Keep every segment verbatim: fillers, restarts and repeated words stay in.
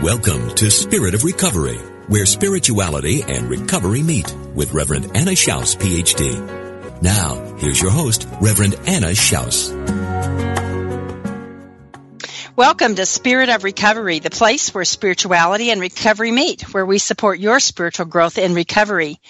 Welcome to Spirit of Recovery, where spirituality and recovery meet with Reverend Anna Schaus, P H D. Now, here's your host, Reverend Anna Schaus. Welcome to Spirit of Recovery, the place where spirituality and recovery meet, where we support your spiritual growth and recovery.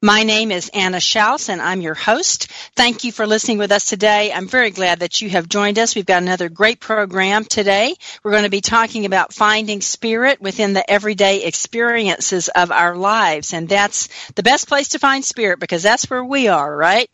My name is Anna Schaus, and I'm your host. Thank you for listening with us today. I'm very glad that you have joined us. We've got another great program today. We're going to be talking about finding spirit within the everyday experiences of our lives, and that's the best place to find spirit because that's where we are, right?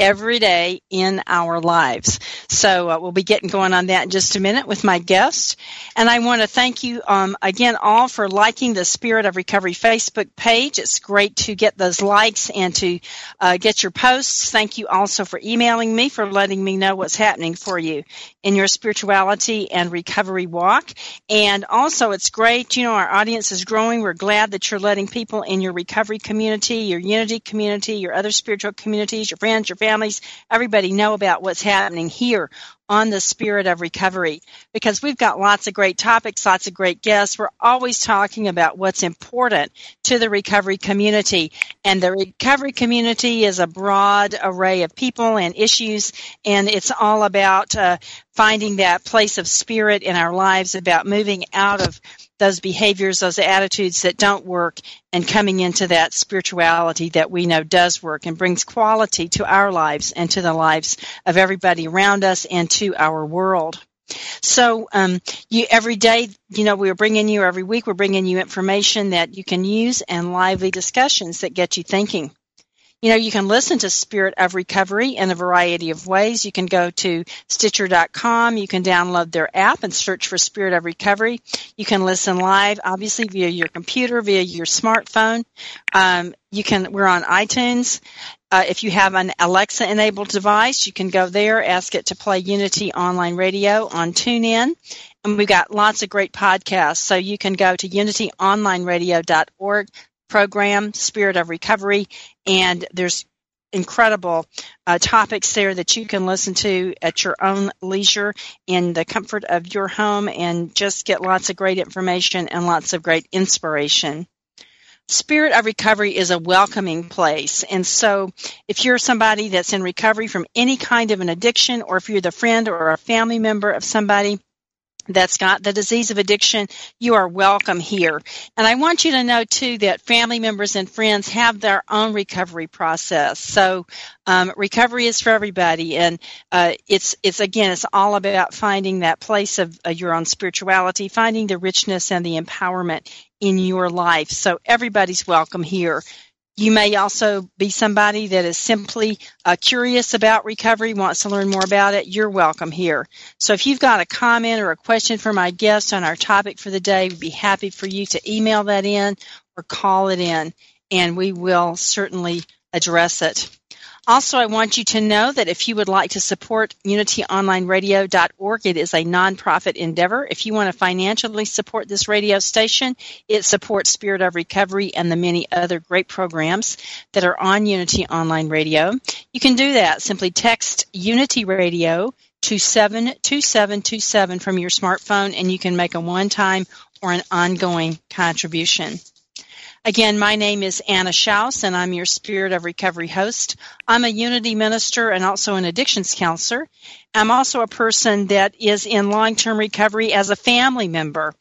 Every day in our lives. So uh, we'll be getting going on that in just a minute with my guest. And I want to thank you um, again all for liking the Spirit of Recovery Facebook page. It's great to get those likes and to uh, get your posts. Thank you also for emailing me, for letting me know what's happening for you in your spirituality and recovery walk. And also it's great, you know, our audience is growing. We're glad that you're letting people in your recovery community, your unity community, your other spiritual communities, your friends, your family, Families, everybody know about what's happening here on the Spirit of Recovery, because we've got lots of great topics, lots of great guests. We're always talking about what's important to the recovery community, and the recovery community is a broad array of people and issues, and it's all about uh, finding that place of spirit in our lives, about moving out of those behaviors, those attitudes that don't work, and coming into that spirituality that we know does work and brings quality to our lives and to the lives of everybody around us and to our world. So um, you, every day, you know, we're bringing you every week, we're bringing you information that you can use and lively discussions that get you thinking. You know, you can listen to Spirit of Recovery in a variety of ways. You can go to Stitcher dot com. You can download their app and search for Spirit of Recovery. You can listen live, obviously, via your computer, via your smartphone. Um, you can. We're on iTunes. Uh, if you have an Alexa-enabled device, you can go there, ask it to play Unity Online Radio on TuneIn. And we've got lots of great podcasts, so you can go to unity online radio dot org. Program, Spirit of Recovery, and there's incredible uh, topics there that you can listen to at your own leisure in the comfort of your home and just get lots of great information and lots of great inspiration. Spirit of Recovery is a welcoming place, and so if you're somebody that's in recovery from any kind of an addiction, or if you're the friend or a family member of somebody that's got the disease of addiction, you are welcome here. And I want you to know, too, that family members and friends have their own recovery process. So um, recovery is for everybody. And uh, it's, it's again, it's all about finding that place of uh, your own spirituality, finding the richness and the empowerment in your life. So everybody's welcome here. You may also be somebody that is simply uh, curious about recovery, wants to learn more about it. You're welcome here. So if you've got a comment or a question for my guest on our topic for the day, we'd be happy for you to email that in or call it in, and we will certainly address it. Also, I want you to know that if you would like to support unity online radio dot org, it is a nonprofit endeavor. If you want to financially support this radio station, it supports Spirit of Recovery and the many other great programs that are on Unity Online Radio. You can do that. Simply text Unity Radio to seven two seven two seven from your smartphone, and you can make a one-time or an ongoing contribution. Again, my name is Anna Schaus, and I'm your Spirit of Recovery host. I'm a Unity minister and also an addictions counselor, I'm also a person that is in long-term recovery as a family member.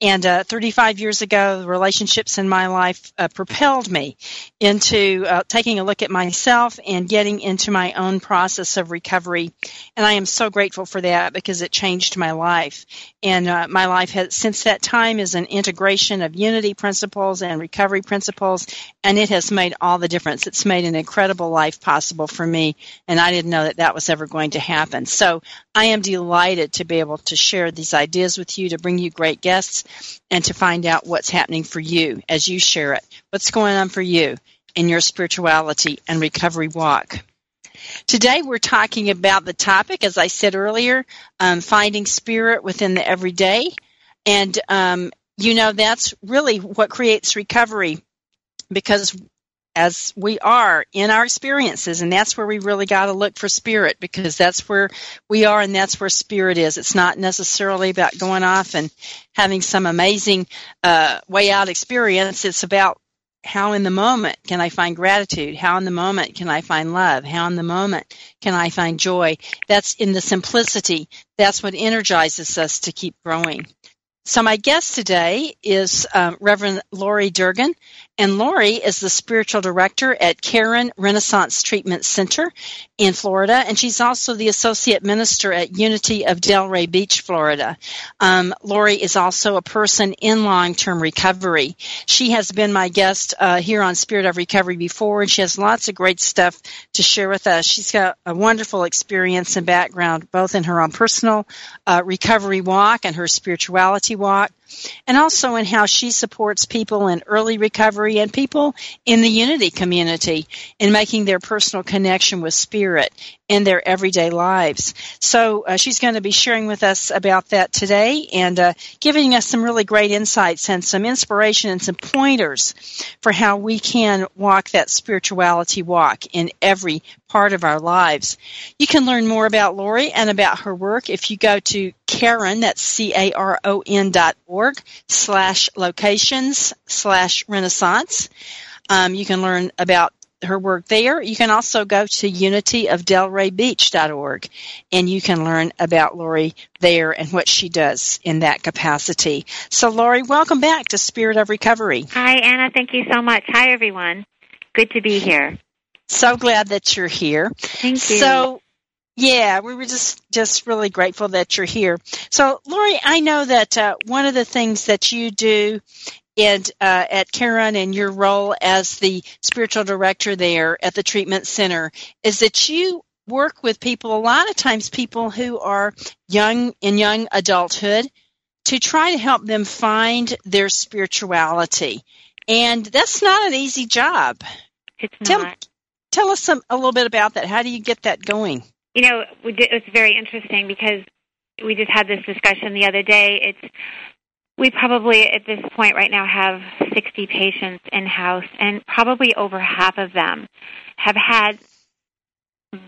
And uh, thirty-five years ago, the relationships in my life uh, propelled me into uh, taking a look at myself and getting into my own process of recovery. And I am so grateful for that because it changed my life. And uh, my life has, since that time is an integration of unity principles and recovery principles, and it has made all the difference. It's made an incredible life possible for me, and I didn't know that that was ever going to happen. So I am delighted to be able to share these ideas with you, to bring you great guests, and to find out what's happening for you as you share it. What's going on for you in your spirituality and recovery walk? Today we're talking about the topic, as I said earlier, um, finding spirit within the everyday. And, um, you know, that's really what creates recovery, because as we are in our experiences, and that's where we really got to look for spirit, because that's where we are and that's where spirit is. It's not necessarily about going off and having some amazing uh, way out experience. It's about how in the moment can I find gratitude? How in the moment can I find love? How in the moment can I find joy? That's in the simplicity. That's what energizes us to keep growing. So my guest today is um, Reverend Lori Durgan, and Lori is the spiritual director at Karen Renaissance Treatment Center in Florida, and she's also the associate minister at Unity of Delray Beach, Florida. Um, Lori is also a person in long-term recovery. She has been my guest uh, here on Spirit of Recovery before, and she has lots of great stuff to share with us. She's got a wonderful experience and background, both in her own personal uh, recovery walk and her spirituality walk, and also in how she supports people in early recovery and people in the unity community in making their personal connection with spirit in their everyday lives. So uh, she's going to be sharing with us about that today, and uh, giving us some really great insights and some inspiration and some pointers for how we can walk that spirituality walk in every part of our lives. You can learn more about Lori and about her work if you go to Karen, that's C A R O N dot org, slash locations, slash Renaissance. Um, you can learn about her work there. You can also go to unity of delray beach dot org, and you can learn about Lori there and what she does in that capacity. So, Lori, welcome back to Spirit of Recovery. Hi, Anna. Thank you so much. Hi, everyone. Good to be here. So glad that you're here. Thank you. So, yeah, we were just, just really grateful that you're here. So, Lori, I know that uh, one of the things that you do and uh, at Karen, and your role as the spiritual director there at the treatment center, is that you work with people, a lot of times people who are young in young adulthood, to try to help them find their spirituality. And that's not an easy job. It's tell, not. Tell us some, a little bit about that. How do you get that going? You know, we did, it's very interesting because we just had this discussion the other day. It's We probably, at this point right now, have sixty patients in-house, and probably over half of them have had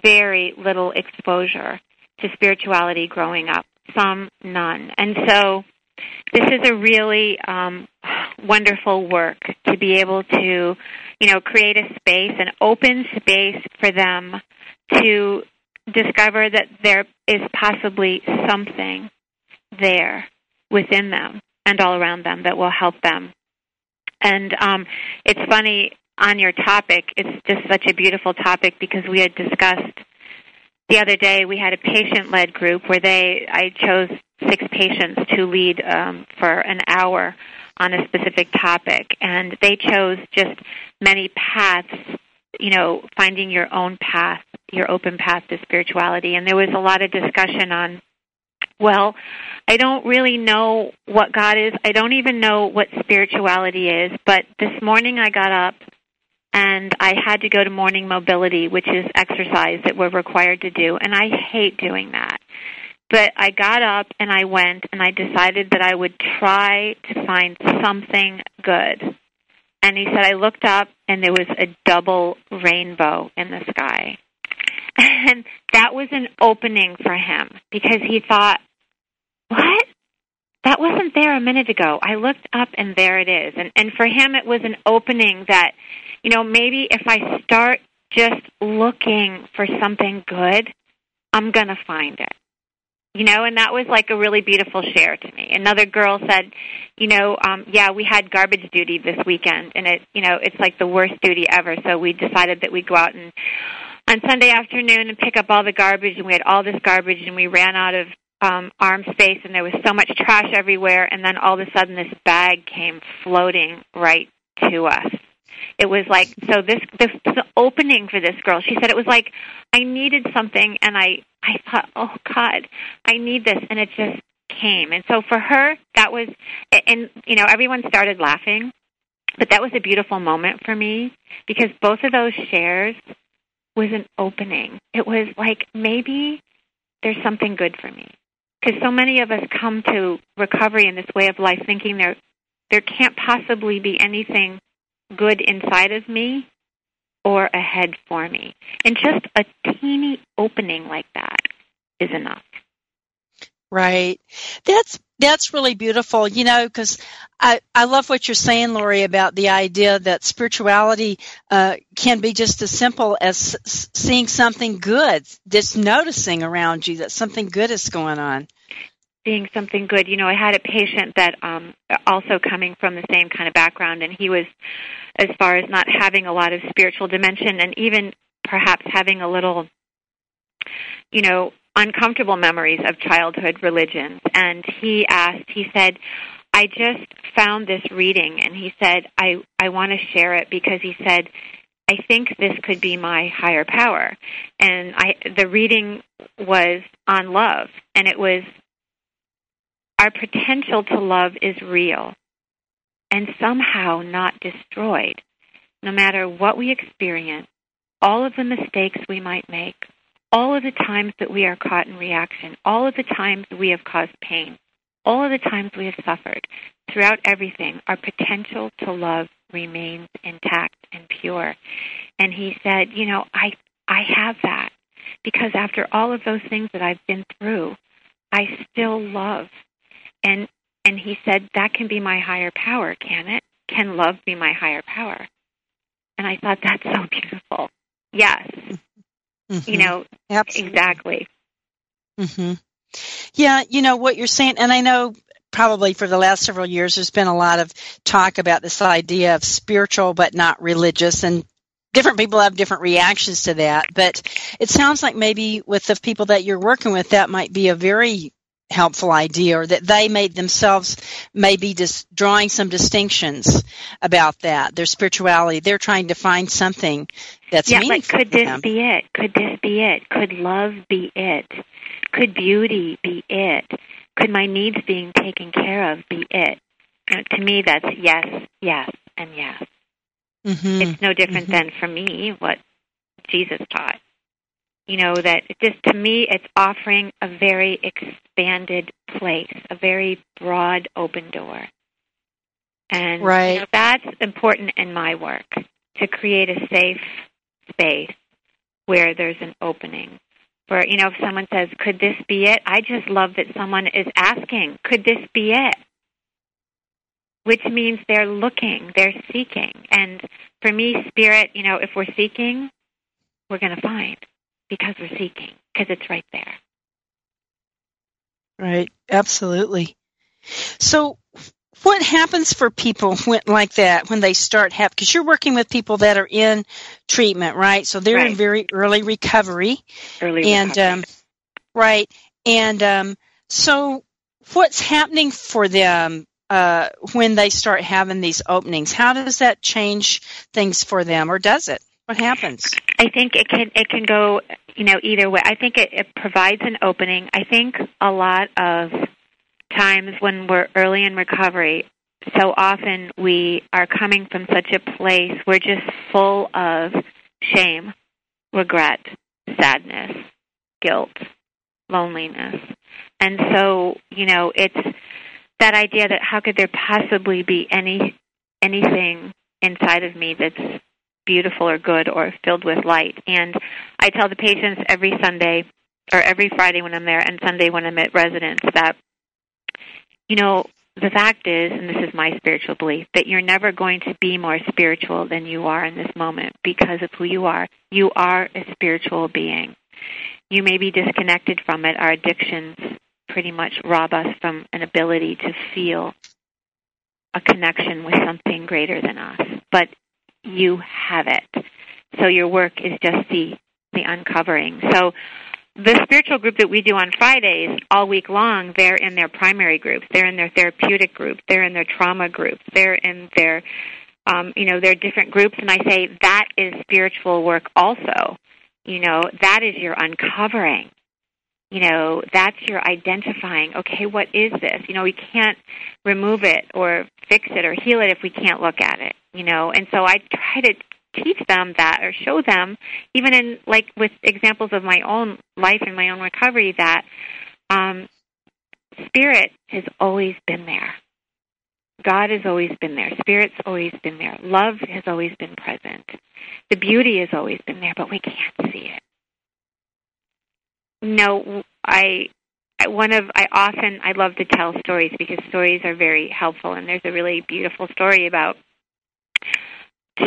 very little exposure to spirituality growing up, some none. And so this is a really um, wonderful work to be able to, you know, create a space, an open space for them to discover that there is possibly something there within them and all around them that will help them. And um, it's funny, on your topic, it's just such a beautiful topic, because we had discussed the other day, we had a patient-led group where they, I chose six patients to lead um, for an hour on a specific topic, and they chose just many paths, you know, finding your own path, your open path to spirituality. And there was a lot of discussion on, well, I don't really know what God is. I don't even know what spirituality is. But this morning I got up and I had to go to morning mobility, which is exercise that we're required to do. And I hate doing that. But I got up and I went and I decided that I would try to find something good. And he said, I looked up and there was a double rainbow in the sky. And that was an opening for him, because he thought, what? That wasn't there a minute ago. I looked up and there it is. And and for him it was an opening that, you know, maybe if I start just looking for something good, I'm going to find it. You know, and that was like a really beautiful share to me. Another girl said, you know, um, yeah, we had garbage duty this weekend, and it, you know, it's like the worst duty ever. So we decided that we'd go out and on Sunday afternoon and pick up all the garbage, and we had all this garbage, and we ran out of um, arm space, and there was so much trash everywhere. And then all of a sudden, this bag came floating right to us. It was like, so this, the, the opening for this girl, she said it was like, I needed something, and I, I thought, oh, God, I need this, and it just came. And so for her, that was, and, you know, everyone started laughing, but that was a beautiful moment for me, because both of those shares was an opening. It was like, maybe there's something good for me, because so many of us come to recovery in this way of life thinking there, there can't possibly be anything good inside of me or ahead for me. And just a teeny opening like that is enough. Right. That's that's really beautiful, you know, because I, I love what you're saying, Lori, about the idea that spirituality uh, can be just as simple as s- seeing something good, just noticing around you that something good is going on. Seeing something good. You know, I had a patient that um, also coming from the same kind of background, and he was, as far as not having a lot of spiritual dimension and even perhaps having a little, you know, uncomfortable memories of childhood religions. And he asked, he said, I just found this reading, and he said, I, I want to share it because he said, I think this could be my higher power. And I the reading was on love, and it was, our potential to love is real and somehow not destroyed. No matter what we experience, all of the mistakes we might make, all of the times that we are caught in reaction, all of the times we have caused pain, all of the times we have suffered, throughout everything, our potential to love remains intact and pure. And he said, you know, I, I have that, because after all of those things that I've been through, I still love. And and he said, that can be my higher power, can it? Can love be my higher power? And I thought, that's so beautiful. Yes. Mm-hmm. You know, absolutely. Exactly. Mm-hmm. Yeah, you know, what you're saying, and I know probably for the last several years there's been a lot of talk about this idea of spiritual but not religious, and different people have different reactions to that. But it sounds like maybe with the people that you're working with, that might be a very helpful idea, or that they made themselves maybe just drawing some distinctions about that, their spirituality. They're trying to find something that's yeah, meaningful. Like, could this them. be it? Could this be it? Could love be it? Could beauty be it? Could my needs being taken care of be it? And to me, that's yes, yes, and yes. Mm-hmm. It's no different mm-hmm. than, for me, what Jesus taught. You know, that just to me, it's offering a very expanded place, a very broad open door. And right. you know, that's important in my work, to create a safe space where there's an opening. Where, you know, if someone says, could this be it? I just love that someone is asking, could this be it? Which means they're looking, they're seeking. And for me, spirit, you know, if we're seeking, we're going to find. Because we're seeking, because it's right there. Right, absolutely. So what happens for people when, like that when they start have? Because you're working with people that are in treatment, right? So they're right. in very early recovery. Early and, recovery. Um, right. And um, so what's happening for them uh, when they start having these openings? How does that change things for them, or does it? What happens? I think it can it can go, you know, either way. I think it, it provides an opening. I think a lot of times when we're early in recovery, so often we are coming from such a place, we're just full of shame, regret, sadness, guilt, loneliness. And so, you know, it's that idea that how could there possibly be any anything inside of me that's beautiful or good or filled with light. And I tell the patients every Sunday or every Friday when I'm there and Sunday when I'm at residence that, you know, the fact is, and this is my spiritual belief, that you're never going to be more spiritual than you are in this moment because of who you are. You are a spiritual being. you may be disconnected from it. Our addictions pretty much rob us from an ability to feel a connection with something greater than us. But you have it. So your work is just the, the uncovering. So the spiritual group that we do on Fridays all week long, they're in their primary groups. They're in their therapeutic groups. They're in their trauma groups. They're in their, um, you know, their different groups. And I say that is spiritual work also. You know, that is your uncovering. You know, that's your identifying, okay, what is this? You know, we can't remove it or fix it or heal it if we can't look at it, you know. And so I try to teach them that or show them, even in, like, with examples of my own life and my own recovery, that um, Spirit has always been there. God has always been there. Spirit's always been there. Love has always been present. The beauty has always been there, but we can't see it. No, I one of I often I love to tell stories because stories are very helpful. And there's a really beautiful story about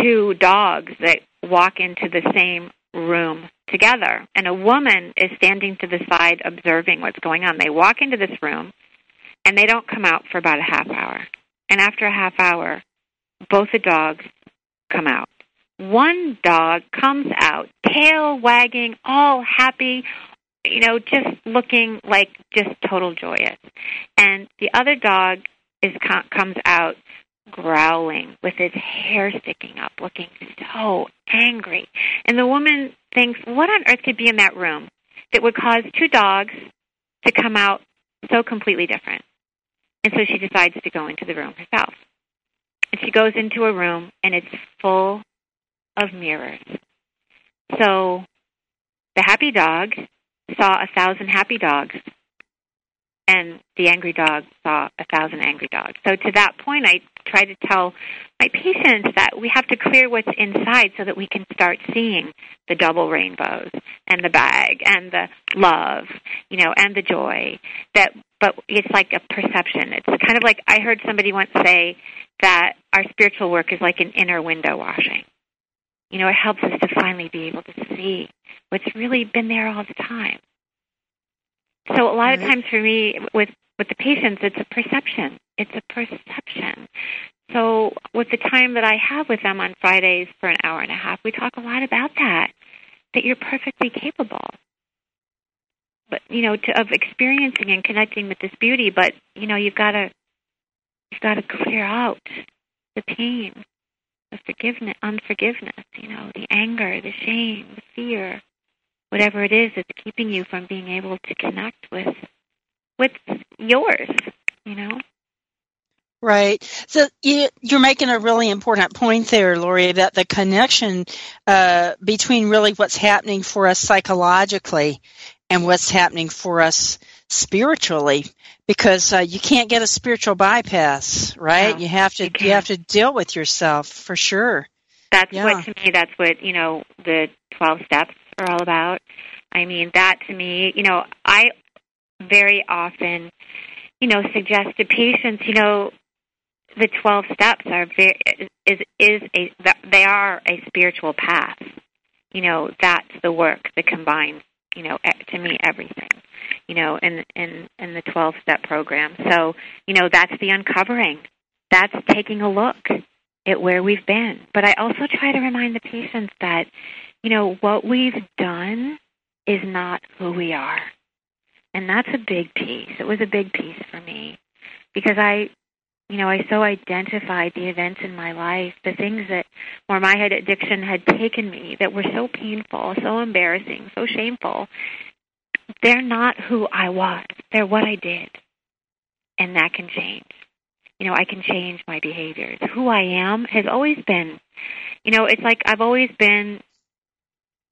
two dogs that walk into the same room together, and a woman is standing to the side observing what's going on. They walk into this room, and they don't come out for about a half hour. And after a half hour, both the dogs come out. One dog comes out, tail wagging, all happy, you know, just looking like just total joyous. And the other dog is comes out growling with his hair sticking up, looking so angry. And the woman thinks, what on earth could be in that room that would cause two dogs to come out so completely different? And so she decides to go into the room herself. And she goes into a room, and it's full of mirrors. So the happy dog saw a thousand happy dogs, and the angry dog saw a thousand angry dogs. So to that point, I try to tell my patients that we have to clear what's inside so that we can start seeing the double rainbows and the bag and the love, you know, and the joy. That, but it's like a perception. It's kind of like I heard somebody once say that our spiritual work is like an inner window washing. You know, it helps us to finally be able to see what's really been there all the time. So a lot of times for me, with, with the patients, it's a perception. It's a perception. So with the time that I have with them on Fridays for an hour and a half, we talk a lot about that, that you're perfectly capable, but you know, to, of experiencing and connecting with this beauty. But you know, you've got to you've got to clear out the pain. The forgiveness, unforgiveness, you know, the anger, the shame, the fear, whatever it is that's keeping you from being able to connect with what's yours, you know? Right. So you, you're making a really important point there, Lori, about the connection uh, between really what's happening for us psychologically and what's happening for us spiritually, because uh, you can't get a spiritual bypass, right? No, you have to you, you have to deal with yourself for sure. That's yeah. what to me. That's what you know. The twelve steps are all about. I mean, that to me, you know, I very often, you know, suggest to patients, you know, the twelve steps are very is is a they are a spiritual path. You know, that's the work that combines, you know, to me, everything. You know, in, in, in the twelve-step program. So, you know, that's the uncovering. That's taking a look at where we've been. But I also try to remind the patients that, you know, what we've done is not who we are. And that's a big piece. It was a big piece for me because I, you know, I so identified the events in my life, the things that where my head addiction had taken me that were so painful, so embarrassing, so shameful. They're not who I was. They're what I did. And that can change. You know, I can change my behaviors. Who I am has always been, you know, it's like I've always been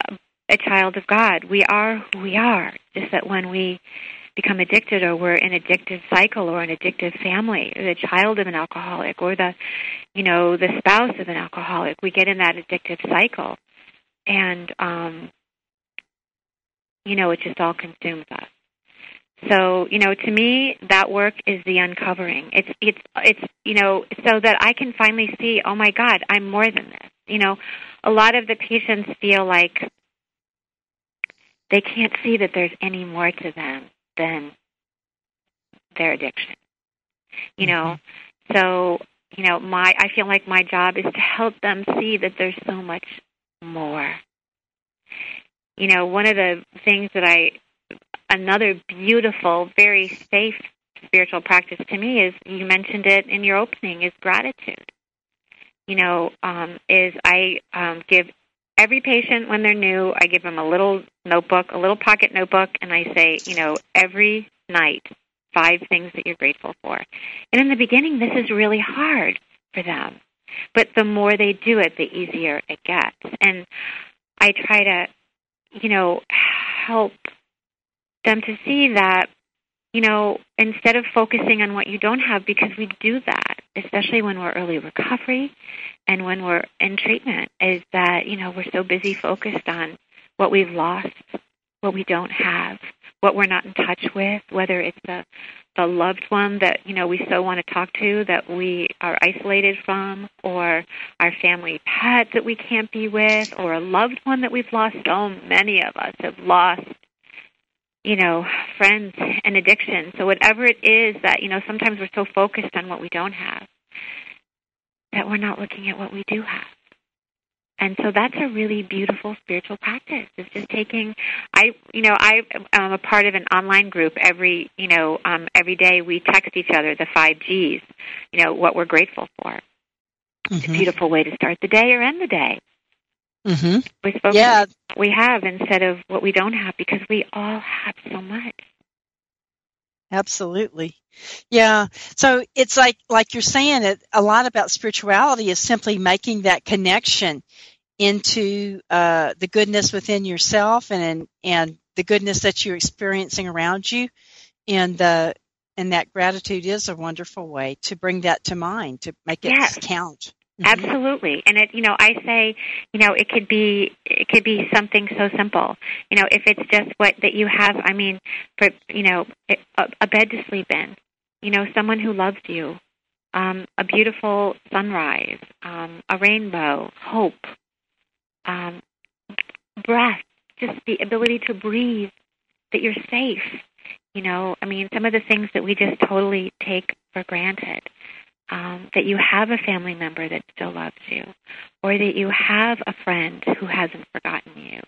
a, a child of God. We are who we are. Just that when we become addicted or we're in an addictive cycle or an addictive family or the child of an alcoholic or the, you know, the spouse of an alcoholic, we get in that addictive cycle. And, um, you know, it just all consumes us. So, you know, to me, that work is the uncovering. It's, it's, it's, you know, so that I can finally see, oh my God, I'm more than this. You know, a lot of the patients feel like they can't see that there's any more to them than their addiction. You know, mm-hmm. so, you know, my I feel like my job is to help them see that there's so much more. You know, one of the things that I, another beautiful, very safe spiritual practice to me is, you mentioned it in your opening, is gratitude. You know, um, is I um, give every patient when they're new, I give them a little notebook, a little pocket notebook, and I say, you know, every night, five things that you're grateful for. And in the beginning, this is really hard for them. But the more they do it, the easier it gets. And I try to, you know, help them to see that, you know, instead of focusing on what you don't have, because we do that, especially when we're early recovery and when we're in treatment, is that, you know, we're so busy focused on what we've lost, what we don't have, what we're not in touch with, whether it's the, the loved one that, you know, we so want to talk to that we are isolated from, or our family pet that we can't be with, or a loved one that we've lost. So many of us have lost, you know, friends and addiction. So whatever it is that, you know, sometimes we're so focused on what we don't have that we're not looking at what we do have. And so that's a really beautiful spiritual practice. It's just taking, I, you know, I am a part of an online group every, you know, um, every day we text each other the five G's, you know, what we're grateful for. Mm-hmm. It's a beautiful way to start the day or end the day. Mm-hmm. We spoke yeah. we have instead of what we don't have, because we all have so much. Absolutely. Yeah. So it's like, like you're saying, it, a lot about spirituality is simply making that connection into uh, the goodness within yourself and and the goodness that you're experiencing around you. And the and that gratitude is a wonderful way to bring that to mind, to make it yes. count. Mm-hmm. Absolutely. And, it, you know, I say, you know, it could be it could be something so simple. You know, if it's just what that you have, I mean, for, you know, a, a bed to sleep in, you know, someone who loves you, um, a beautiful sunrise, um, a rainbow, hope, um, breath, just the ability to breathe, that you're safe. You know, I mean, some of the things that we just totally take for granted. Um, that you have a family member that still loves you, or that you have a friend who hasn't forgotten you,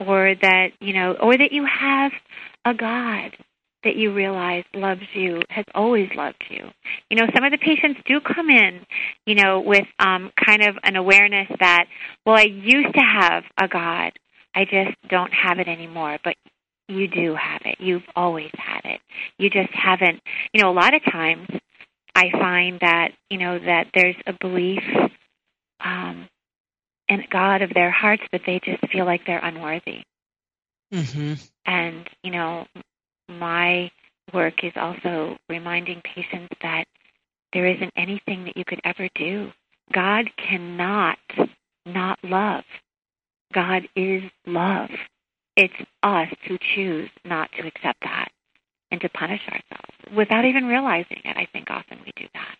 or that, you know, or that you have a God that you realize loves you, has always loved you. You know, some of the patients do come in, you know, with um, kind of an awareness that, well, I used to have a God, I just don't have it anymore, but you do have it. You've always had it. You just haven't, you know, a lot of times, I find that, you know, that there's a belief um, in God of their hearts, but they just feel like they're unworthy. Mm-hmm. And, you know, my work is also reminding patients that there isn't anything that you could ever do. God cannot not love. God is love. It's us who choose not to accept that and to punish ourselves without even realizing it. I think often we do that.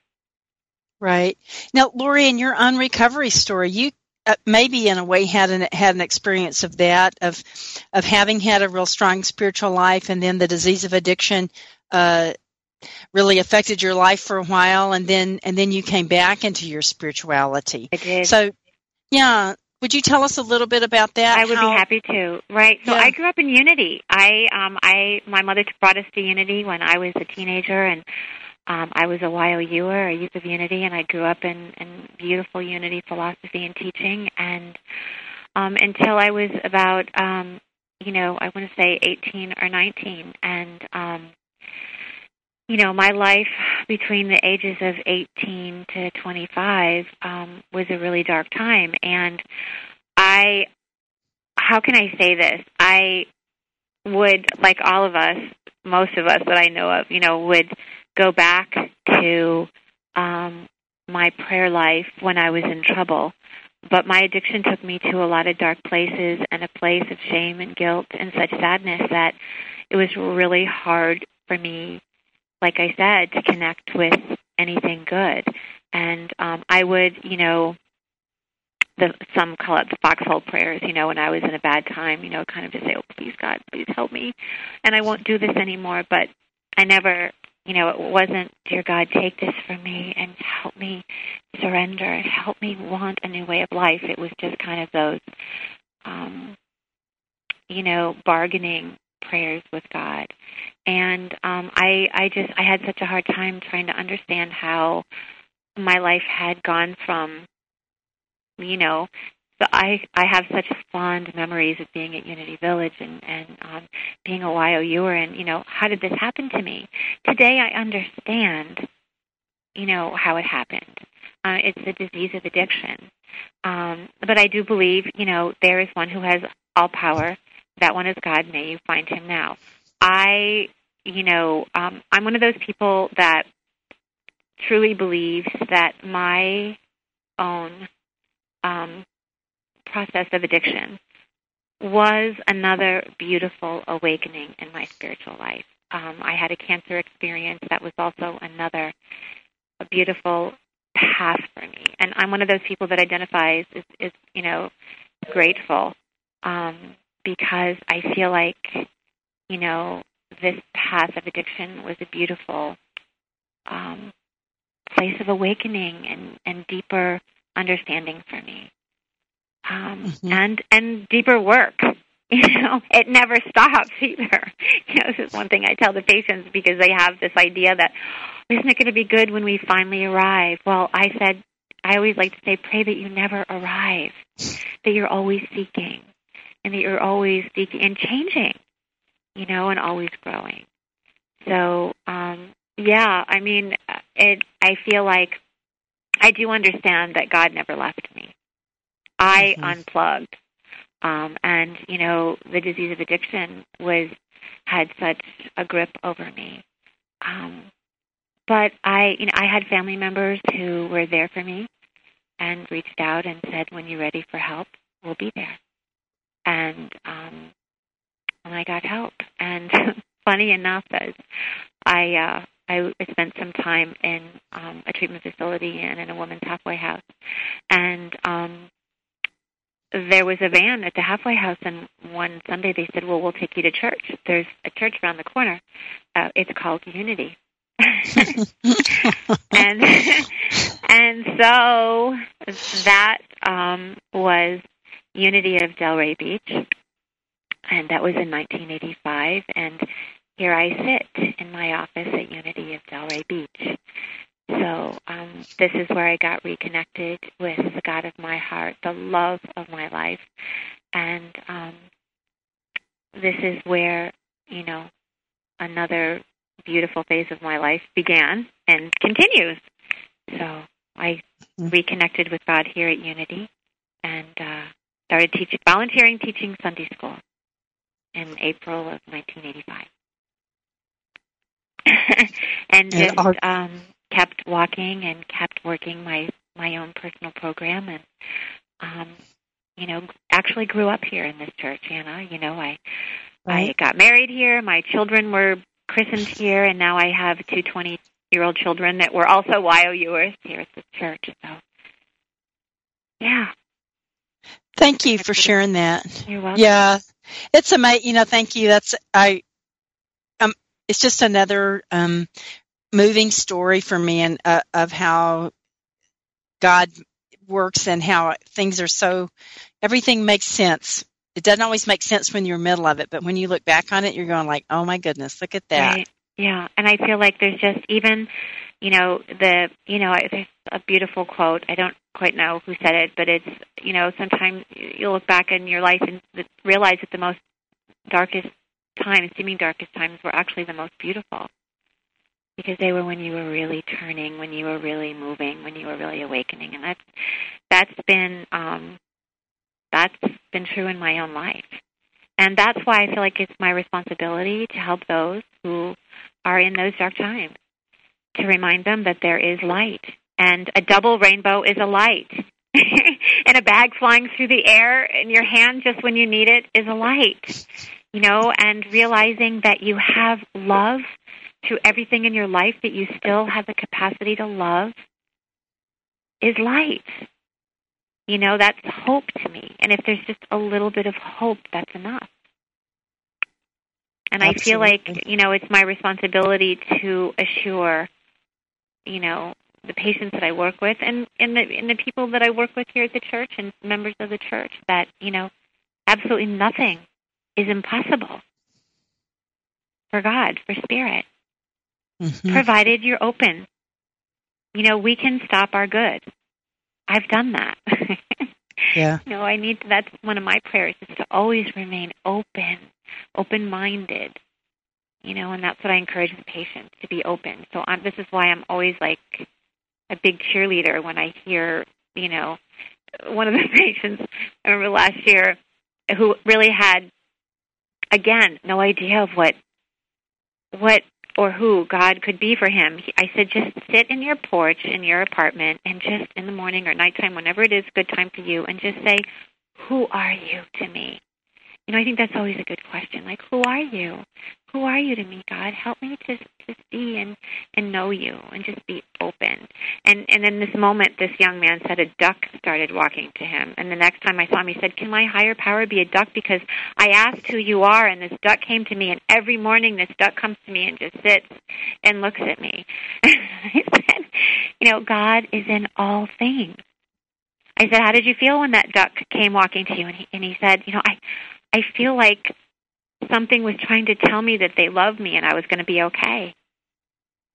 Right. Now, Lori, in your own recovery story, you uh, maybe in a way had an, had an experience of that, of of having had a real strong spiritual life, and then the disease of addiction uh, really affected your life for a while, and then and then you came back into your spirituality. I did. So, yeah. Would you tell us a little bit about that? I would How... be happy to. Right. So yeah. I grew up in Unity. I, um, I, my mother brought us to Unity when I was a teenager, and um, I was a Y O U er, a Youth of Unity, and I grew up in, in beautiful Unity philosophy and teaching. And um, until I was about, um, you know, I want to say eighteen or nineteen, and um, you know, my life between the ages of eighteen to twenty-five um, was a really dark time. And I, how can I say this? I would, like all of us, most of us that I know of, you know, would go back to um, my prayer life when I was in trouble. But my addiction took me to a lot of dark places and a place of shame and guilt and such sadness that it was really hard for me, like I said, to connect with anything good. And um, I would, you know, the, some call it the foxhole prayers, you know, when I was in a bad time, you know, kind of just say, oh, please, God, please help me, and I won't do this anymore. But I never, you know, it wasn't, dear God, take this from me and help me surrender and help me want a new way of life. It was just kind of those, um, you know, bargaining prayers with God. And um, I, I just, I had such a hard time trying to understand how my life had gone from, you know, so I, I have such fond memories of being at Unity Village and, and um, being a Y O U'er, and, you know, how did this happen to me? Today I understand, you know, how it happened. Uh, it's the disease of addiction. Um, but I do believe, you know, there is one who has all power. That one is God. May you find him now. I, you know, um, I'm one of those people that truly believes that my own um, process of addiction was another beautiful awakening in my spiritual life. Um, I had a cancer experience that was also another beautiful path for me. And I'm one of those people that identifies as, as you know, grateful um, because I feel like, you know, this path of addiction was a beautiful um, place of awakening and, and deeper understanding for me, um, mm-hmm. and and deeper work. You know, it never stops either. You know, this is one thing I tell the patients because they have this idea that isn't it going to be good when we finally arrive? Well, I said I always like to say, pray that you never arrive, that you're always seeking, and that you're always seeking and changing. You know, and always growing. So, um, yeah, I mean, it. I feel like I do understand that God never left me. I mm-hmm. unplugged, um, and you know, the disease of addiction was had such a grip over me. Um, but I, you know, I had family members who were there for me and reached out and said, "When you're ready for help, we'll be there." And um, and I got help. And funny enough, as I uh, I spent some time in um, a treatment facility and in a woman's halfway house, and um, there was a van at the halfway house. And one Sunday they said, "Well, we'll take you to church. There's a church around the corner. Uh, it's called Unity." and and so that um, was Unity of Delray Beach. And that was in nineteen eighty-five, and here I sit in my office at Unity of Delray Beach. So um, this is where I got reconnected with the God of my heart, the love of my life, and um, this is where, you know, another beautiful phase of my life began and continues. So I reconnected with God here at Unity and uh, started teaching, volunteering teaching Sunday school in April of nineteen eighty-five. and just and our- um, kept walking and kept working my, my own personal program, and, um, you know, actually grew up here in this church, Anna. You know, I, right. I got married here. My children were christened here, and now I have two twenty-year-old children that were also Y O U'ers here at this church. So, yeah. Thank you for sharing that. You're welcome. Yeah. It's amazing. You know, thank you. That's, I, um, it's just another, um, moving story for me, and uh, of how God works and how things are so, everything makes sense. It doesn't always make sense when you're in the middle of it, but when you look back on it, you're going like, oh my goodness, look at that. Right. Yeah. And I feel like there's just even, you know, the, you know, there's a beautiful quote. I don't quite know who said it, but it's, you know, sometimes you look back in your life and realize that the most darkest times, seeming darkest times, were actually the most beautiful, because they were when you were really turning, when you were really moving, when you were really awakening. And that's, that's been, um, that's been true in my own life. And that's why I feel like it's my responsibility to help those who are in those dark times, to remind them that there is light. And a double rainbow is a light. And a bag flying through the air in your hand just when you need it is a light. You know, and realizing that you have love to everything in your life, that you still have the capacity to love, is light. You know, that's hope to me. And if there's just a little bit of hope, that's enough. And Absolutely. I feel like, you know, it's my responsibility to assure, you know, the patients that I work with and, and, the, and the people that I work with here at the church and members of the church that, you know, absolutely nothing is impossible for God, for Spirit, mm-hmm. provided you're open. You know, we can stop our good. I've done that. Yeah. You know, I need to, that's one of my prayers is to always remain open, open-minded. You know, and that's what I encourage the patients, to be open. So I'm, this is why I'm always like a big cheerleader when I hear, you know, one of the patients I remember last year who really had, again, no idea of what what or who God could be for him. He, I said, just sit in your porch in your apartment and just in the morning or nighttime, whenever it is a good time for you, and just say, who are you to me? You know, I think that's always a good question. Like, who are you? Who are you to me, God? Help me to to see and, and know you and just be open. And and in this moment, this young man said a duck started walking to him. And the next time I saw him, he said, can my higher power be a duck? Because I asked who you are, and this duck came to me. And every morning this duck comes to me and just sits and looks at me. I said, you know, God is in all things. I said, how did you feel when that duck came walking to you? And he, and he said, you know, I... I feel like something was trying to tell me that they love me and I was going to be okay.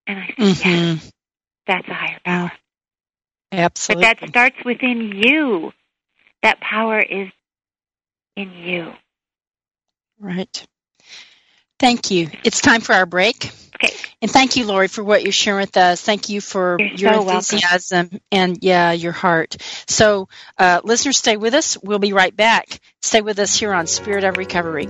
And I said, mm-hmm. yes, that's a higher power. Absolutely. But that starts within you. That power is in you. Right. Thank you. It's time for our break. Okay. And thank you, Lori, for what you're sharing with us. Thank you for You're your so enthusiasm welcome. and, yeah, your heart. So, uh, listeners, stay with us. We'll be right back. Stay with us here on Spirit of Recovery.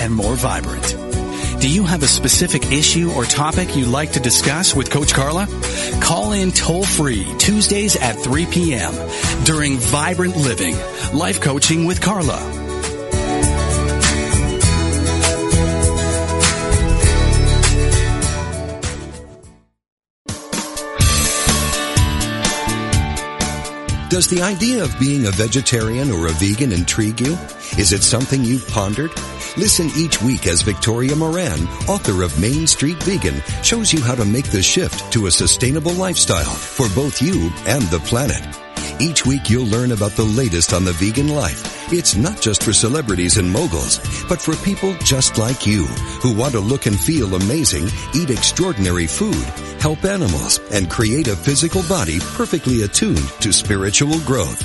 and more vibrant. Do you have a specific issue or topic you'd like to discuss with Coach Carla? Call in toll-free Tuesdays at three p.m. during Vibrant Living, Life Coaching with Carla. Does the idea of being a vegetarian or a vegan intrigue you? Is it something you've pondered? Listen each week as Victoria Moran, author of Main Street Vegan, shows you how to make the shift to a sustainable lifestyle for both you and the planet. Each week you'll learn about the latest on the vegan life. It's not just for celebrities and moguls, but for people just like you who want to look and feel amazing, eat extraordinary food, help animals, and create a physical body perfectly attuned to spiritual growth.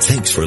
Thanks for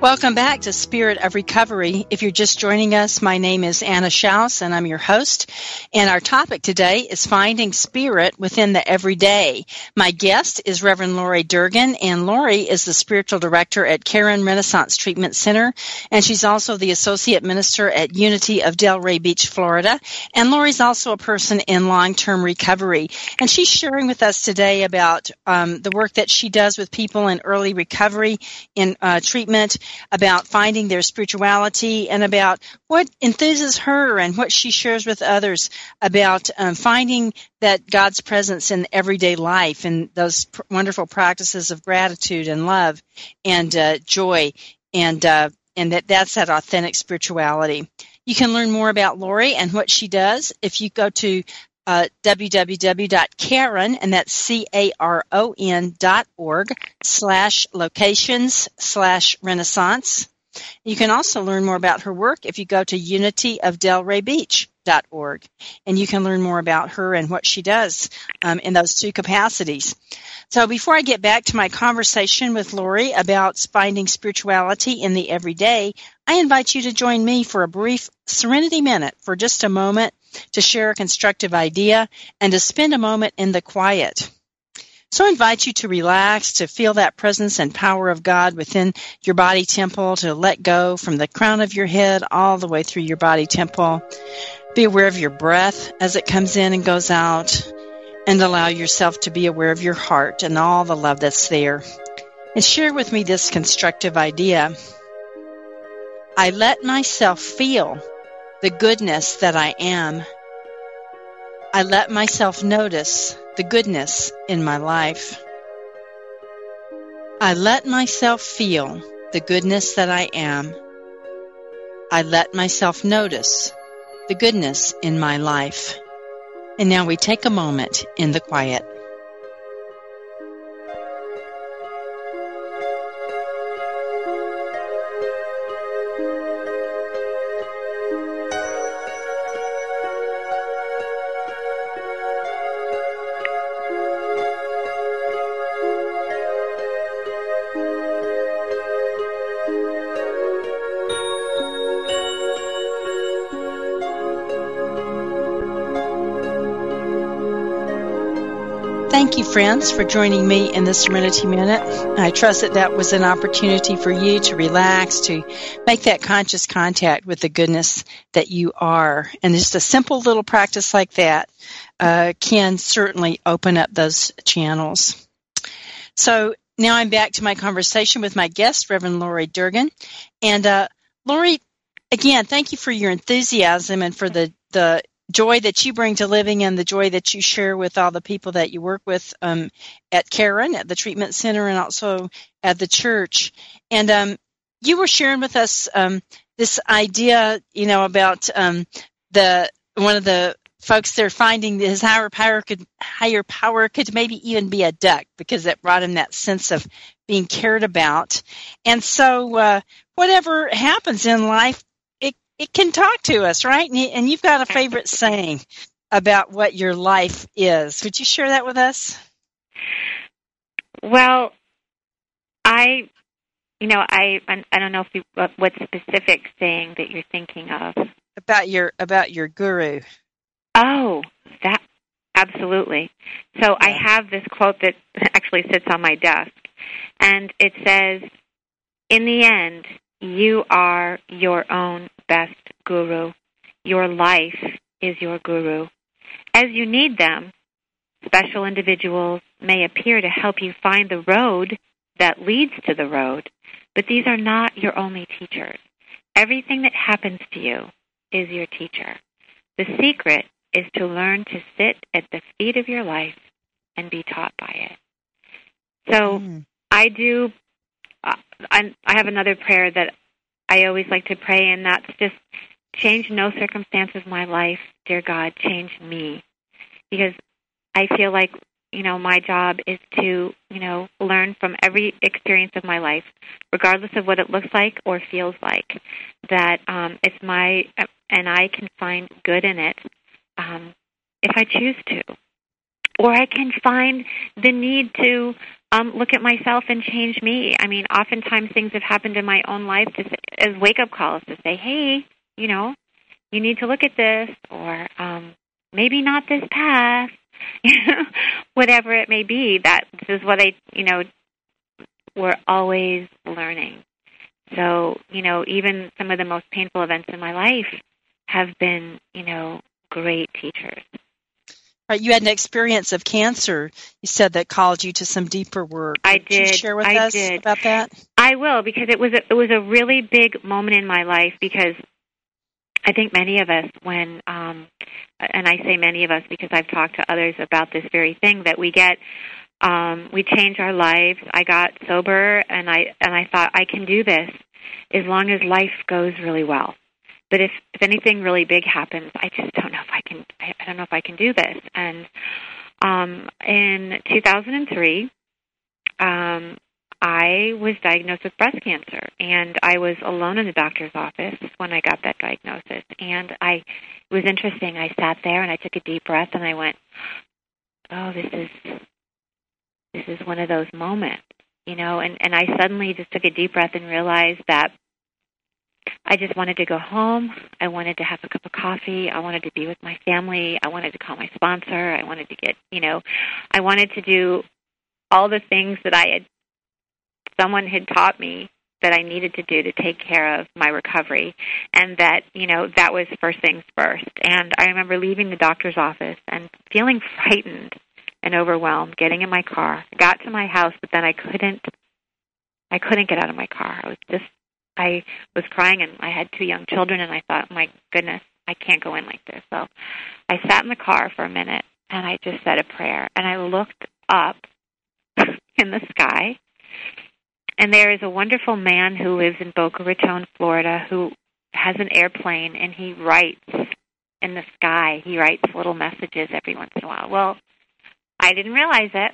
Welcome back to Spirit of Recovery. If you're just joining us, my name is Anna Schaus, and I'm your host. And our topic today is finding spirit within the everyday. My guest is Reverend Lori Durgan, and Lori is the spiritual director at Karen Renaissance Treatment Center, and she's also the associate minister at Unity of Delray Beach, Florida. And Lori's also a person in long-term recovery. And she's sharing with us today about um, the work that she does with people in early recovery, in uh, treatment, about finding their spirituality, and about what enthuses her and what she shares with others about um, finding that God's presence in everyday life and those pr- wonderful practices of gratitude and love and uh, joy, and uh, and that that's that authentic spirituality. You can learn more about Lori and what she does if you go to Uh, w w w dot karen, and that's C A R O N dot org slash locations slash renaissance. You can also learn more about her work if you go to unity of delray beach dot org, and you can learn more about her and what she does um, in those two capacities. So before I get back to my conversation with Lori about finding spirituality in the everyday, I invite you to join me for a brief Serenity Minute for just a moment, to share a constructive idea, and to spend a moment in the quiet. So I invite you to relax, to feel that presence and power of God within your body temple, to let go from the crown of your head all the way through your body temple. Be aware of your breath as it comes in and goes out, and allow yourself to be aware of your heart and all the love that's there. And share with me this constructive idea. I let myself feel the goodness that I am. I let myself notice the goodness in my life. I let myself feel the goodness that I am. I let myself notice the goodness in my life. And now we take a moment in the quiet. Friends, for joining me in the Serenity Minute. I trust that that was an opportunity for you to relax, to make that conscious contact with the goodness that you are. And just a simple little practice like that uh, can certainly open up those channels. So now I'm back to my conversation with my guest, Reverend Lori Durgan. And uh, Lori, again, thank you for your enthusiasm and for the, the joy that you bring to living, and the joy that you share with all the people that you work with um, at Karen, at the treatment center, and also at the church. And um, you were sharing with us um, this idea, you know, about um, the one of the folks they're finding that his higher power could higher power could maybe even be a duck, because that brought him that sense of being cared about. And so, uh, whatever happens in life, it can talk to us, right? And you've got a favorite saying about what your life is. Would you share that with us? Well, I, you know, I I don't know if you, what specific saying that you're thinking of about your about your guru. Oh, that absolutely. So yeah. I have this quote that actually sits on my desk, and it says, "In the end, you are your own best guru. Your life is your guru. As you need them, special individuals may appear to help you find the road that leads to the road, but these are not your only teachers. Everything that happens to you is your teacher. The secret is to learn to sit at the feet of your life and be taught by it." So mm. I do... I have another prayer that I always like to pray, and that's just change no circumstance of my life, dear God, change me. Because I feel like, you know, my job is to, you know, learn from every experience of my life, regardless of what it looks like or feels like, that um, it's my, and I can find good in it um, if I choose to. Or I can find the need to um, look at myself and change me. I mean, oftentimes things have happened in my own life to, as wake-up calls to say, hey, you know, you need to look at this, or um, maybe not this path, whatever it may be. That this is what I, you know, we're always learning. So, you know, even some of the most painful events in my life have been, you know, great teachers. Right, you had an experience of cancer, you said, that called you to some deeper work. I did. Can you share with I us did. about that? I will, because it was a, it was a really big moment in my life, because I think many of us, when, um, and I say many of us because I've talked to others about this very thing, that we get, um, we change our lives. I got sober, and I and I thought, I can do this as long as life goes really well. But if, if anything really big happens, I just don't know if I can. I don't know if I can do this. And um, in two thousand three, um, I was diagnosed with breast cancer, and I was alone in the doctor's office when I got that diagnosis. And I, it was interesting. I sat there and I took a deep breath, and I went, "Oh, this is this is one of those moments, you know." And and I suddenly just took a deep breath and realized that I just wanted to go home. I wanted to have a cup of coffee. I wanted to be with my family. I wanted to call my sponsor. I wanted to get, you know, I wanted to do all the things that I had, someone had taught me that I needed to do to take care of my recovery. And that, you know, that was first things first. And I remember leaving the doctor's office and feeling frightened and overwhelmed, getting in my car. I got to my house, but then I couldn't, I couldn't get out of my car. I was just, I was crying, and I had two young children, and I thought, my goodness, I can't go in like this. So I sat in the car for a minute, and I just said a prayer, and I looked up in the sky, and there is a wonderful man who lives in Boca Raton, Florida, who has an airplane, and he writes in the sky. He writes little messages every once in a while. Well, I didn't realize it,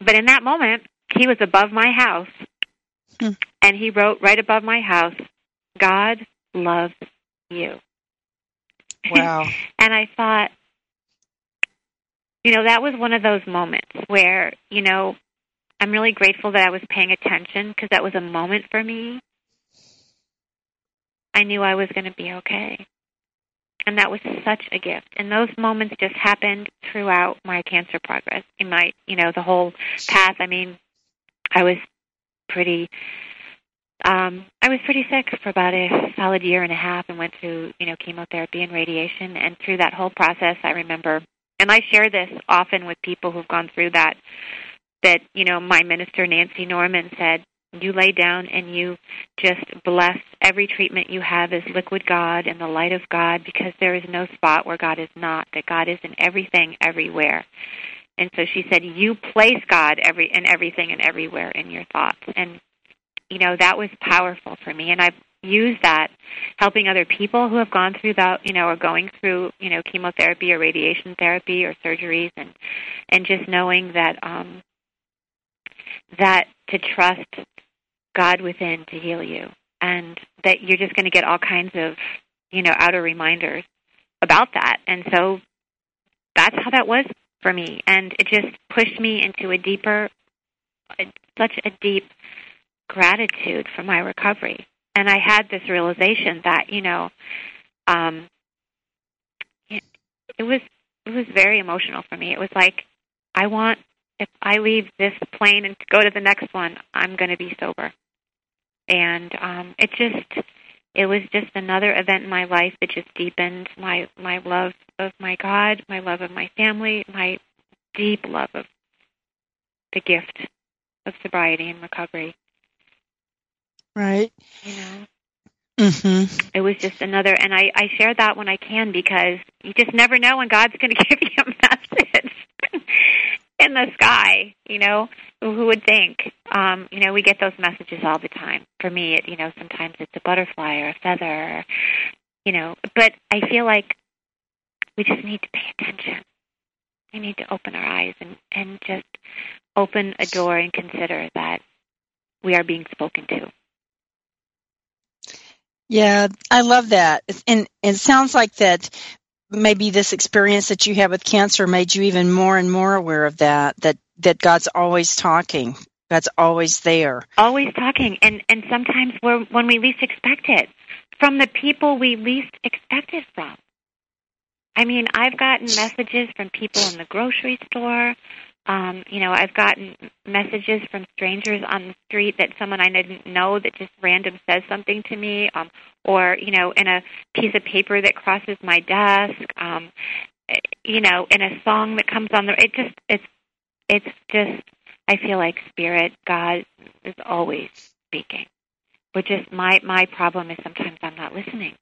but in that moment, he was above my house. Hmm. And he wrote right above my house, God loves you. Wow. And I thought, you know, that was one of those moments where, you know, I'm really grateful that I was paying attention, because that was a moment for me. I knew I was going to be okay. And that was such a gift. And those moments just happened throughout my cancer progress, in my, you know, the whole path. I mean, I was pretty um, I was pretty sick for about a solid year and a half, and went through, you know, chemotherapy and radiation. And through that whole process, I remember, and I share this often with people who've gone through that, that, you know, my minister, Nancy Norman, said, you lay down and you just bless every treatment you have as liquid God and the light of God, because there is no spot where God is not, that God is in everything, everywhere. And so she said, you place God every in everything and everywhere in your thoughts. And, you know, that was powerful for me. And I've used that helping other people who have gone through that, you know, or going through, you know, chemotherapy or radiation therapy or surgeries, and, and just knowing that, um, that to trust God within to heal you, and that you're just going to get all kinds of, you know, outer reminders about that. And so that's how that was for me, and it just pushed me into a deeper, such a deep gratitude for my recovery. And I had this realization that, you know, um, it, it was it was very emotional for me. It was like, I want, if I leave this plane and go to the next one, I'm going to be sober. And um, it just, it was just another event in my life that just deepened my, my love of my God, my love of my family, my deep love of the gift of sobriety and recovery. Right. You know? Mm-hmm. It was just another, and I, I share that when I can, because you just never know when God's going to give you a message in the sky, you know. Who would think? Um, you know, we get those messages all the time. For me, it, you know, sometimes it's a butterfly or a feather, or, you know, but I feel like we just need to pay attention. We need to open our eyes and, and just open a door and consider that we are being spoken to. Yeah, I love that. And it sounds like that maybe this experience that you had with cancer made you even more and more aware of that, that, that God's always talking. God's always there. Always talking. And, and sometimes we're, when we least expect it, from the people we least expect it from. I mean, I've gotten messages from people in the grocery store. Um, you know, I've gotten messages from strangers on the street that someone I didn't know that just random says something to me, um, or, you know, in a piece of paper that crosses my desk, um, you know, in a song that comes on the, it just, it's, it's just, I feel like Spirit, God is always speaking. But just my, my problem is sometimes I'm not listening.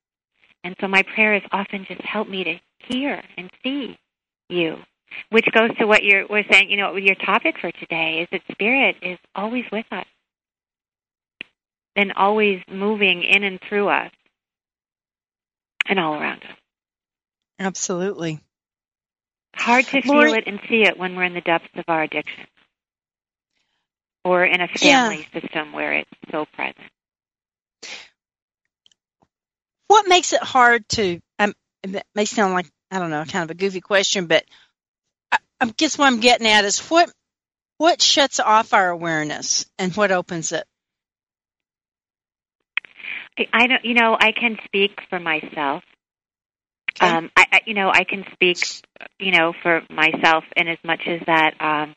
And so my prayer is often just help me to hear and see you, which goes to what you're we're saying, you know, your topic for today is that Spirit is always with us and always moving in and through us and all around us. Absolutely. Hard to Lord, feel it and see it when we're in the depths of our addiction or in a family yeah. system where it's so present. What makes it hard to, um, it may sound like, I don't know, kind of a goofy question, but I, I guess what I'm getting at is what what shuts off our awareness and what opens it? I, I don't, you know, I can speak for myself. Okay. Um, I, I, you know, I can speak, you know, for myself in as much as that, um,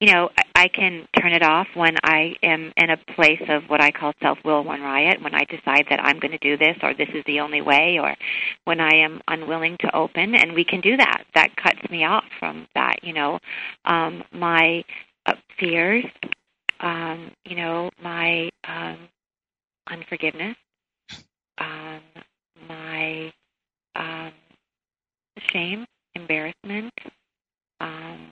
you know, I, I can turn it off when I am in a place of what I call self-will one riot, when I decide that I'm going to do this or this is the only way or when I am unwilling to open, and we can do that. That cuts me off from that, you know. Um, my uh, fears, um, you know, my um, unforgiveness, um, my... Um, shame, embarrassment, um,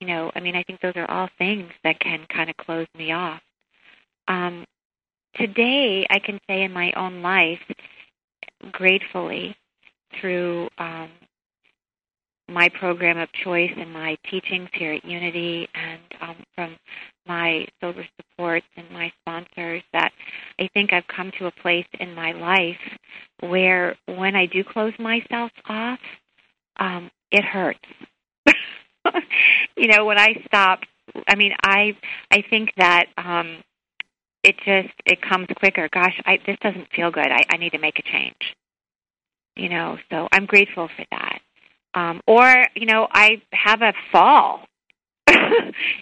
you know, I mean, I think those are all things that can kind of close me off. Um, today, I can say in my own life, gratefully, through um, my program of choice and my teachings here at Unity and um, from my sober supports and my sponsors, that I think I've come to a place in my life where when I do close myself off, um, it hurts. You know, when I stop, I mean, I I think that um, it just, it comes quicker. Gosh, I, this doesn't feel good. I, I need to make a change. You know, so I'm grateful for that. Um, or, you know, I have a fall,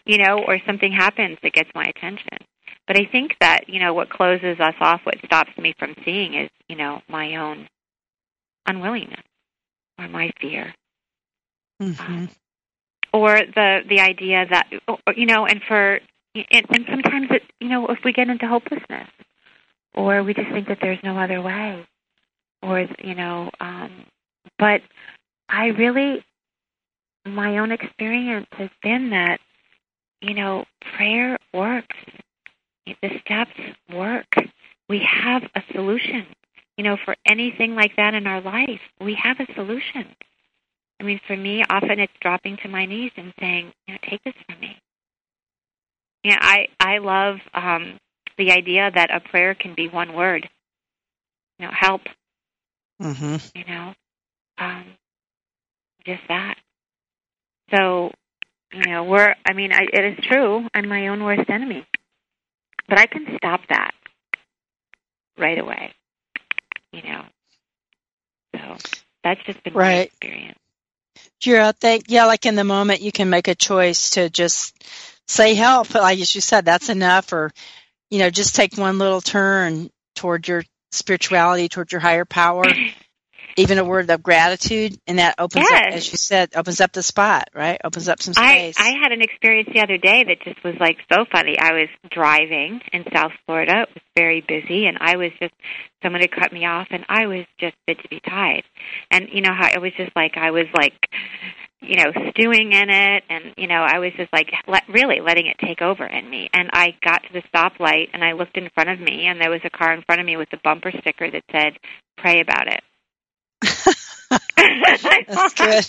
you know, or something happens that gets my attention. But I think that, you know, what closes us off, what stops me from seeing is, you know, my own unwillingness or my fear. Mm-hmm. Um, or the the idea that, you know, and for, and, and sometimes, it, you know, if we get into hopelessness or we just think that there's no other way or, you know, um, but... I really, my own experience has been that, you know, prayer works. The steps work. We have a solution, you know, for anything like that in our life. We have a solution. I mean, for me, often it's dropping to my knees and saying, you know, take this from me. Yeah, I, I love um, the idea that a prayer can be one word. You know, help. Mm-hmm. You know. Um, Just that. So, you know, we're, I mean, I, it is true. I'm my own worst enemy. But I can stop that right away, you know. So that's just been right. my experience. Sure, I think, yeah, like in the moment you can make a choice to just say help. Like as you said, that's enough. Or, you know, just take one little turn toward your spirituality, toward your higher power. Even a word of gratitude, and that opens yes. up, as you said, opens up the spot, right? Opens up some space. I, I had an experience the other day that just was, like, so funny. I was driving in South Florida. It was very busy, and I was just, someone had cut me off, and I was just fit to be tied. And, you know, how it was just like I was, like, you know, stewing in it, and, you know, I was just, like, let, really letting it take over in me. And I got to the stoplight, and I looked in front of me, and there was a car in front of me with a bumper sticker that said, pray about it. That's good.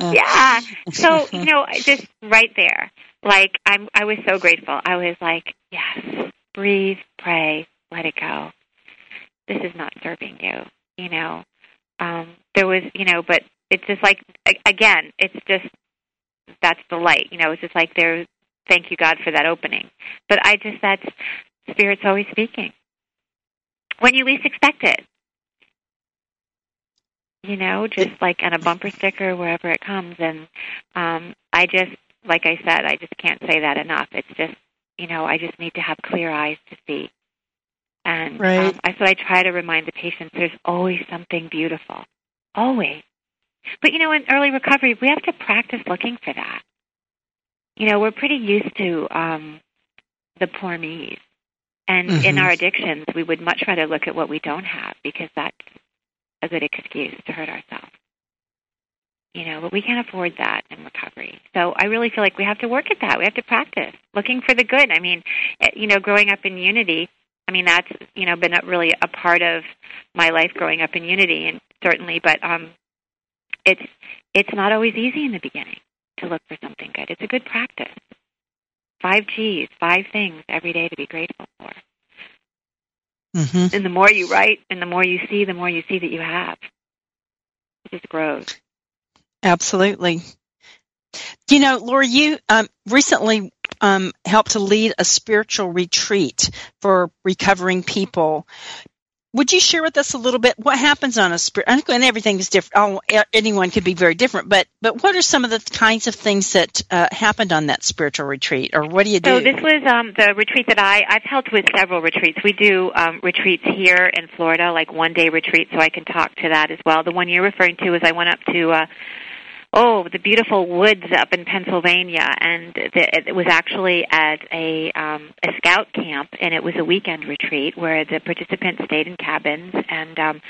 Yeah. So, you know, just right there, like, I'm, I was so grateful. I was like, yes, breathe, pray, let it go. This is not serving you, you know. Um, there was, you know, but it's just like, again, it's just, that's the light, you know. It's just like, there, thank you, God, for that opening. But I just, that's, Spirit's always speaking. When you least expect it. You know, just like on a bumper sticker, wherever it comes. And um, I just, like I said, I just can't say that enough. It's just, you know, I just need to have clear eyes to see. And right. um, I, so I try to remind the patients there's always something beautiful. Always. But, you know, in early recovery, we have to practice looking for that. You know, we're pretty used to um, the poor me's. And mm-hmm. in our addictions, we would much rather look at what we don't have because that's a good excuse to hurt ourselves. You know, but we can't afford that in recovery. So I really feel like we have to work at that. We have to practice looking for the good. I mean, you know, growing up in Unity, I mean, that's, you know, been a, really a part of my life growing up in Unity, and certainly, but um, it's it's not always easy in the beginning to look for something good. It's a good practice. Five G's, five things every day to be grateful for. Mm-hmm. And the more you write and the more you see, the more you see that you have. It just grows. Absolutely. You know, Lori, you um, recently um, helped to lead a spiritual retreat for recovering people. Would you share with us a little bit what happens on a spirit? And everything is different. Oh, anyone could be very different, but but what are some of the kinds of things that uh, happened on that spiritual retreat, or what do you do? So this was um, the retreat that I I've helped with several retreats. We do um, retreats here in Florida, like one day retreats. So I can talk to that as well. The one you're referring to is I went up to uh, oh the beautiful woods up in Pennsylvania, and the, it was actually at a um, a scout camp, and it was a weekend retreat where the participants stayed in cabins, and um,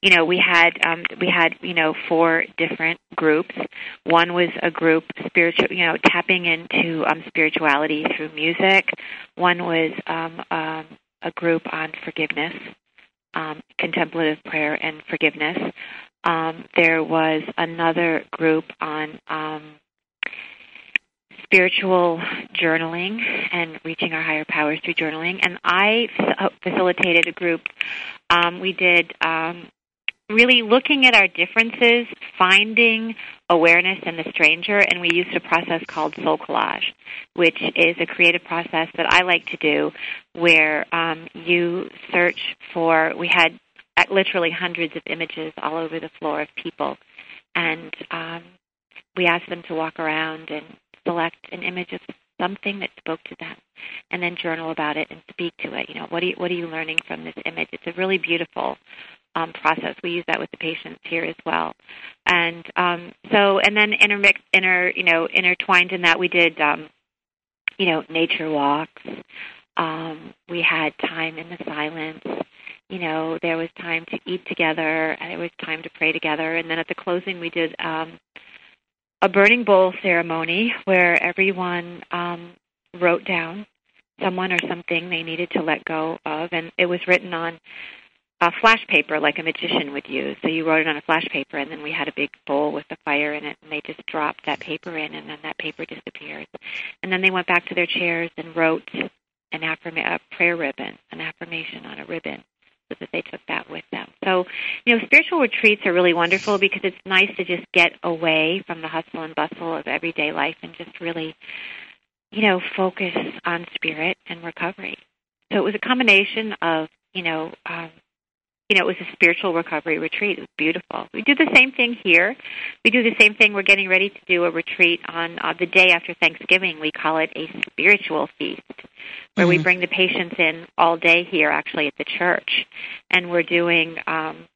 you know we had um, we had you know four different groups. One was a group spiritual, you know, tapping into um, spirituality through music. One was um, um, a group on forgiveness, um, contemplative prayer, and forgiveness. Um, there was another group on um, spiritual journaling and reaching our higher powers through journaling. And I facilitated a group. Um, we did um, really looking at our differences, finding awareness in the stranger, and we used a process called soul collage, which is a creative process that I like to do where um, you search for, we had at literally hundreds of images all over the floor of people. And um, we asked them to walk around and select an image of something that spoke to them and then journal about it and speak to it. You know, what are you, what are you learning from this image? It's a really beautiful um, process. We use that with the patients here as well. And um, so, and then intermixed, inter, you know, intertwined in that we did, um, you know, nature walks. Um, we had time in the silence. You know, there was time to eat together, and there was time to pray together. And then at the closing, we did um, a burning bowl ceremony where everyone um, wrote down someone or something they needed to let go of. And it was written on a flash paper like a magician would use. So you wrote it on a flash paper, and then we had a big bowl with the fire in it, and they just dropped that paper in, and then that paper disappeared. And then they went back to their chairs and wrote an affirma- a prayer ribbon, an affirmation on a ribbon, that they took that with them. So, you know, spiritual retreats are really wonderful because it's nice to just get away from the hustle and bustle of everyday life and just really, you know, focus on spirit and recovery. So it was a combination of, you know, um, you know, it was a spiritual recovery retreat. It was beautiful. We do the same thing here. We do the same thing. We're getting ready to do a retreat on uh, the day after Thanksgiving. We call it a spiritual feast, where mm-hmm. we bring the patients in all day here, actually, at the church. And we're doing um,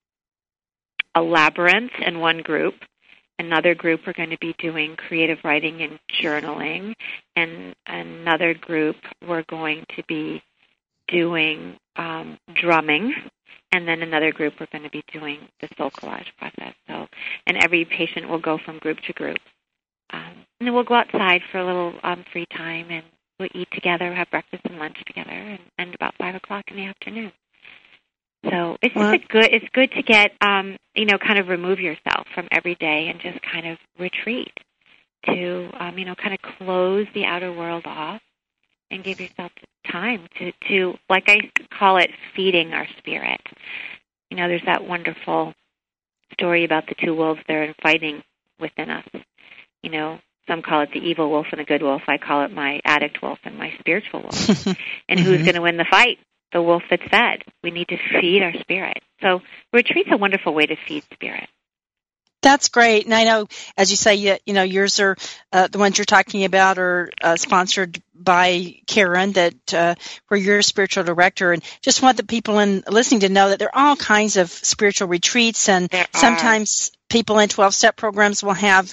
a labyrinth in one group. Another group, we're going to be doing creative writing and journaling. And another group, we're going to be doing um, drumming. And then another group, we're going to be doing the soul collage process. So, and every patient will go from group to group. Um, and then we'll go outside for a little um, free time, and we'll eat together, have breakfast and lunch together, and, and about five o'clock in the afternoon. So So it's well, just a good. It's good to get, um, you know, kind of remove yourself from every day and just kind of retreat to, um, you know, kind of close the outer world off and give yourself time to, to, like I call it, feeding our spirit. You know, there's that wonderful story about the two wolves that are fighting within us. You know, some call it the evil wolf and the good wolf. I call it my addict wolf and my spiritual wolf. And who's mm-hmm. going to win the fight? The wolf that said, we need to feed our spirit. So retreat's a wonderful way to feed spirit. That's great. And I know, as you say, you, you know, yours are, uh, the ones you're talking about are uh, sponsored by Karen, that uh, where you're a spiritual director. And just want the people in listening to know that there are all kinds of spiritual retreats. And there sometimes are. People in twelve-step programs will have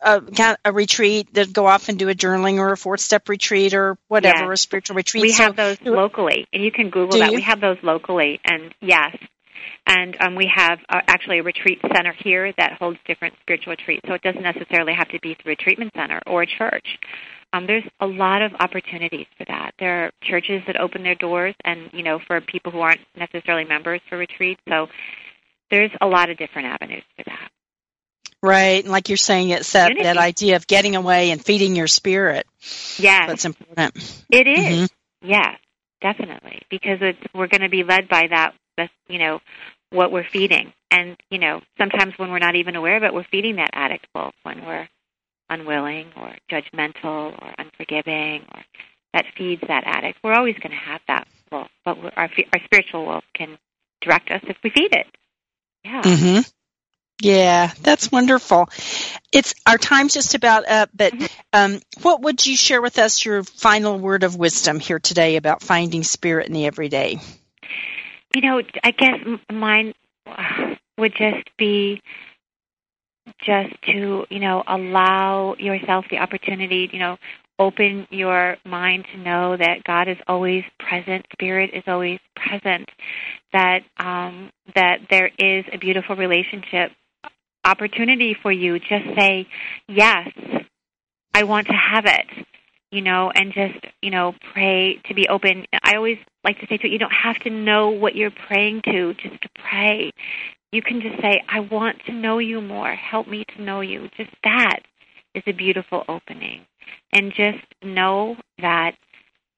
a, a retreat that go off and do a journaling or a fourth step retreat or whatever, yes. a spiritual retreat. We so, have those locally, and you can Google that. You? We have those locally, and yes, and um, we have uh, actually a retreat center here that holds different spiritual retreats. So it doesn't necessarily have to be through a treatment center or a church. Um, there's a lot of opportunities for that. There are churches that open their doors, and you know, for people who aren't necessarily members for retreats. So there's a lot of different avenues for that. Right, and like you're saying, it's that, that idea of getting away and feeding your spirit. Yes. That's important. It is, mm-hmm. yes, definitely, because it's, we're going to be led by that, you know, what we're feeding. And, you know, sometimes when we're not even aware of it, we're feeding that addict wolf when we're unwilling or judgmental or unforgiving, or that feeds that addict. We're always going to have that wolf, but we're, our, our spiritual wolf can direct us if we feed it. Yeah. Mm-hmm. Yeah, that's wonderful. It's our time's just about up, but um, what would you share with us your final word of wisdom here today about finding spirit in the everyday? You know, I guess mine would just be just to, you know, allow yourself the opportunity, you know, open your mind to know that God is always present, Spirit is always present, that um, that there is a beautiful relationship opportunity for you. Just say, yes, I want to have it, you know, and just, you know, pray to be open. I always like to say to you, you don't have to know what you're praying to, just to pray. You can just say, I want to know you more. Help me to know you. Just that is a beautiful opening. And just know that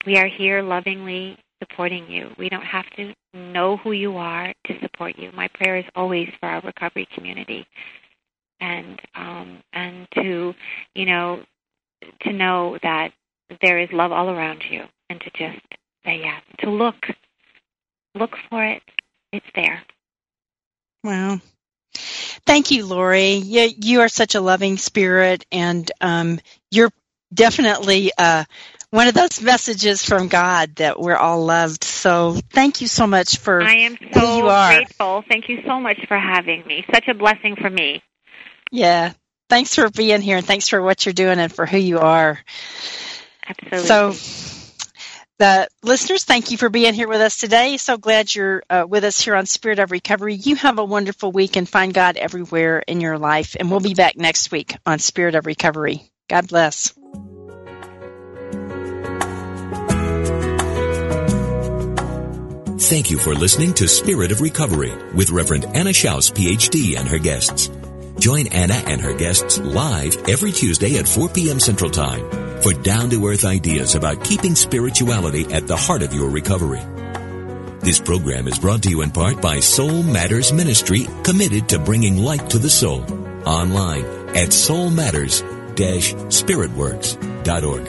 we are here lovingly supporting you. We don't have to know who you are to support you. My prayer is always for our recovery community, and um, and to, you know, to know that there is love all around you, and to just say yes, to look, look for it. It's there. Wow. Thank you, Lori. You, you are such a loving spirit, and um, you're definitely uh, one of those messages from God that we're all loved. So thank you so much for I am so who you are. Grateful. Thank you so much for having me. Such a blessing for me. Yeah. Thanks for being here, and thanks for what you're doing and for who you are. Absolutely. So, the listeners, thank you for being here with us today. So glad you're uh, with us here on Spirit of Recovery. You have a wonderful week, and find God everywhere in your life. And we'll be back next week on Spirit of Recovery. God bless. Thank you for listening to Spirit of Recovery with Reverend Anna Schaus, P H D, and her guests. Join Anna and her guests live every Tuesday at four p.m. Central Time for down-to-earth ideas about keeping spirituality at the heart of your recovery. This program is brought to you in part by Soul Matters Ministry, committed to bringing light to the soul, online at soul matters dash spirit works dot org.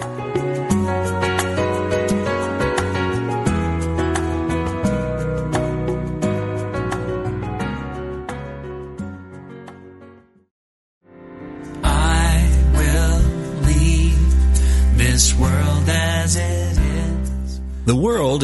The world